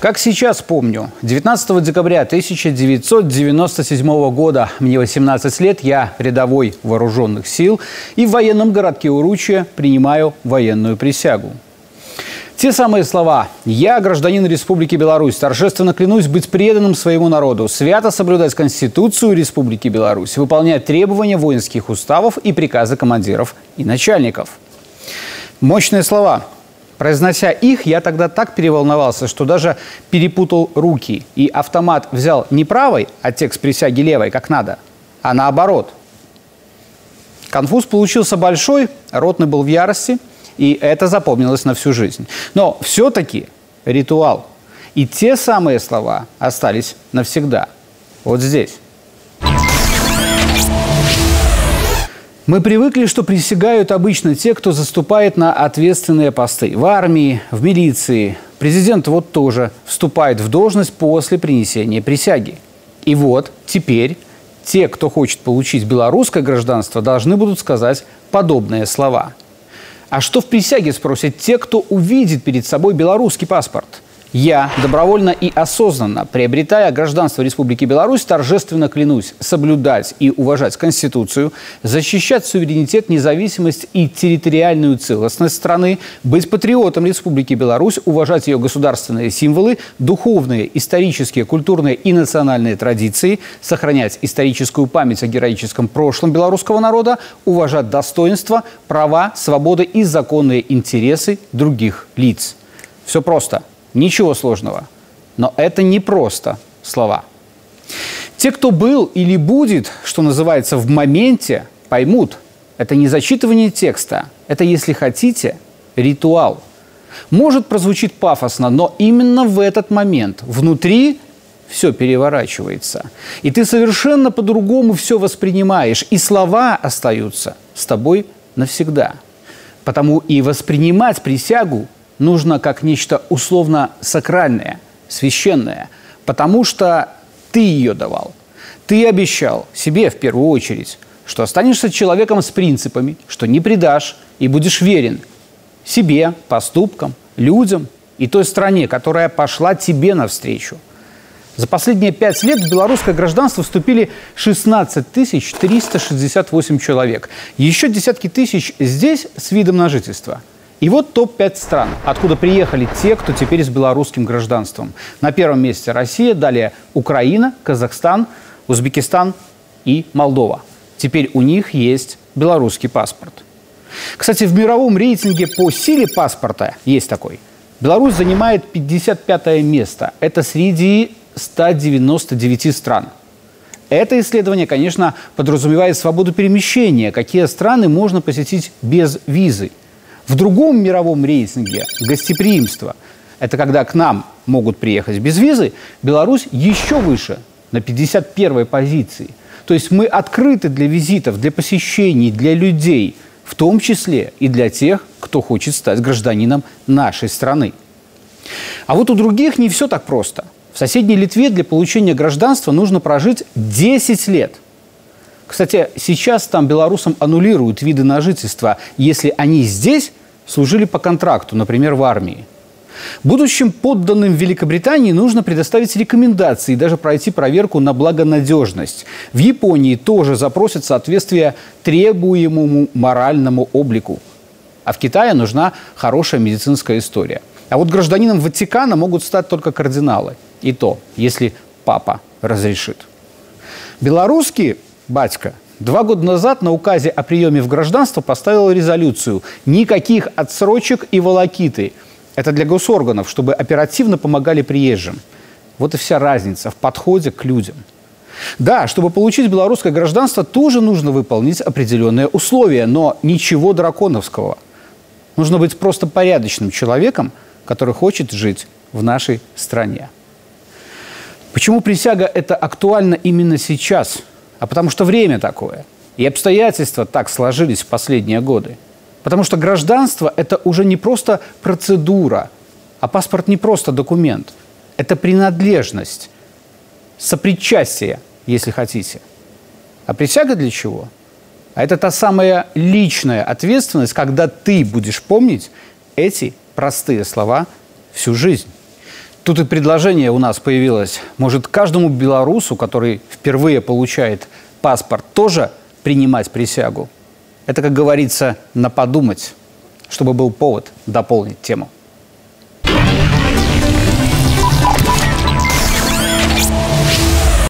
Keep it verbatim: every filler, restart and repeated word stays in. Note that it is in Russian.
Как сейчас помню, девятнадцатого декабря тысяча девятьсот девяносто седьмого года, мне восемнадцать лет, я рядовой вооруженных сил и в военном городке Уручье принимаю военную присягу. Те самые слова «Я, гражданин Республики Беларусь, торжественно клянусь быть преданным своему народу, свято соблюдать Конституцию Республики Беларусь, выполнять требования воинских уставов и приказы командиров и начальников». Мощные слова. Произнося их, я тогда так переволновался, что даже перепутал руки. И автомат взял не правой, а текст присяги левой, как надо, а наоборот. Конфуз получился большой, ротный был в ярости, и это запомнилось на всю жизнь. Но все-таки ритуал. И те самые слова остались навсегда. Вот здесь. Мы привыкли, что присягают обычно те, кто заступает на ответственные посты. В армии, в милиции. Президент вот тоже вступает в должность после принесения присяги. И вот теперь те, кто хочет получить белорусское гражданство, должны будут сказать подобные слова. А что в присяге, спросят те, кто увидит перед собой белорусский паспорт? Я добровольно и осознанно, приобретая гражданство Республики Беларусь, торжественно клянусь соблюдать и уважать Конституцию, защищать суверенитет, независимость и территориальную целостность страны, быть патриотом Республики Беларусь, уважать ее государственные символы, духовные, исторические, культурные и национальные традиции, сохранять историческую память о героическом прошлом белорусского народа, уважать достоинства, права, свободы и законные интересы других лиц. Все просто. Ничего сложного. Но это не просто слова. Те, кто был или будет, что называется, в моменте, поймут. Это не зачитывание текста. Это, если хотите, ритуал. Может, прозвучит пафосно, но именно в этот момент внутри все переворачивается. И ты совершенно по-другому все воспринимаешь. И слова остаются с тобой навсегда. Потому и воспринимать присягу нужно как нечто условно сакральное, священное, потому что ты ее давал. Ты обещал себе в первую очередь, что останешься человеком с принципами, что не предашь и будешь верен себе, поступкам, людям и той стране, которая пошла тебе навстречу. За последние пять лет в белорусское гражданство вступили шестнадцать тысяч триста шестьдесят восемь человек. Еще десятки тысяч здесь с видом на жительство. И вот топ пять стран, откуда приехали те, кто теперь с белорусским гражданством. На первом месте Россия, далее Украина, Казахстан, Узбекистан и Молдова. Теперь у них есть белорусский паспорт. Кстати, в мировом рейтинге по силе паспорта есть такой. Беларусь занимает пятьдесят пятое место. Это среди ста девяноста девяти стран. Это исследование, конечно, подразумевает свободу перемещения, какие страны можно посетить без визы. В другом мировом рейтинге гостеприимство – это когда к нам могут приехать без визы, Беларусь еще выше, на пятьдесят первой позиции. То есть мы открыты для визитов, для посещений, для людей, в том числе и для тех, кто хочет стать гражданином нашей страны. А вот у других не все так просто. В соседней Литве для получения гражданства нужно прожить десять лет. Кстати, сейчас там белорусам аннулируют виды на жительство, если они здесь служили по контракту, например, в армии. Будущим подданным Великобритании нужно предоставить рекомендации и даже пройти проверку на благонадежность. В Японии тоже запросят соответствие требуемому моральному облику. А в Китае нужна хорошая медицинская история. А вот гражданином Ватикана могут стать только кардиналы. И то, если папа разрешит. Белорусские... Батька два года назад на указе о приеме в гражданство поставил резолюцию «Никаких отсрочек и волокиты». Это для госорганов, чтобы оперативно помогали приезжим. Вот и вся разница в подходе к людям. Да, чтобы получить белорусское гражданство, тоже нужно выполнить определенные условия, но ничего драконовского. Нужно быть просто порядочным человеком, который хочет жить в нашей стране. Почему присяга – это актуально именно сейчас? А потому что время такое, и обстоятельства так сложились в последние годы. Потому что гражданство – это уже не просто процедура, а паспорт не просто документ. Это принадлежность, сопричастие, если хотите. А присяга для чего? А это та самая личная ответственность, когда ты будешь помнить эти простые слова всю жизнь. Тут и предложение у нас появилось. Может, каждому белорусу, который впервые получает паспорт, тоже принимать присягу? Это, как говорится, на подумать, чтобы был повод дополнить тему.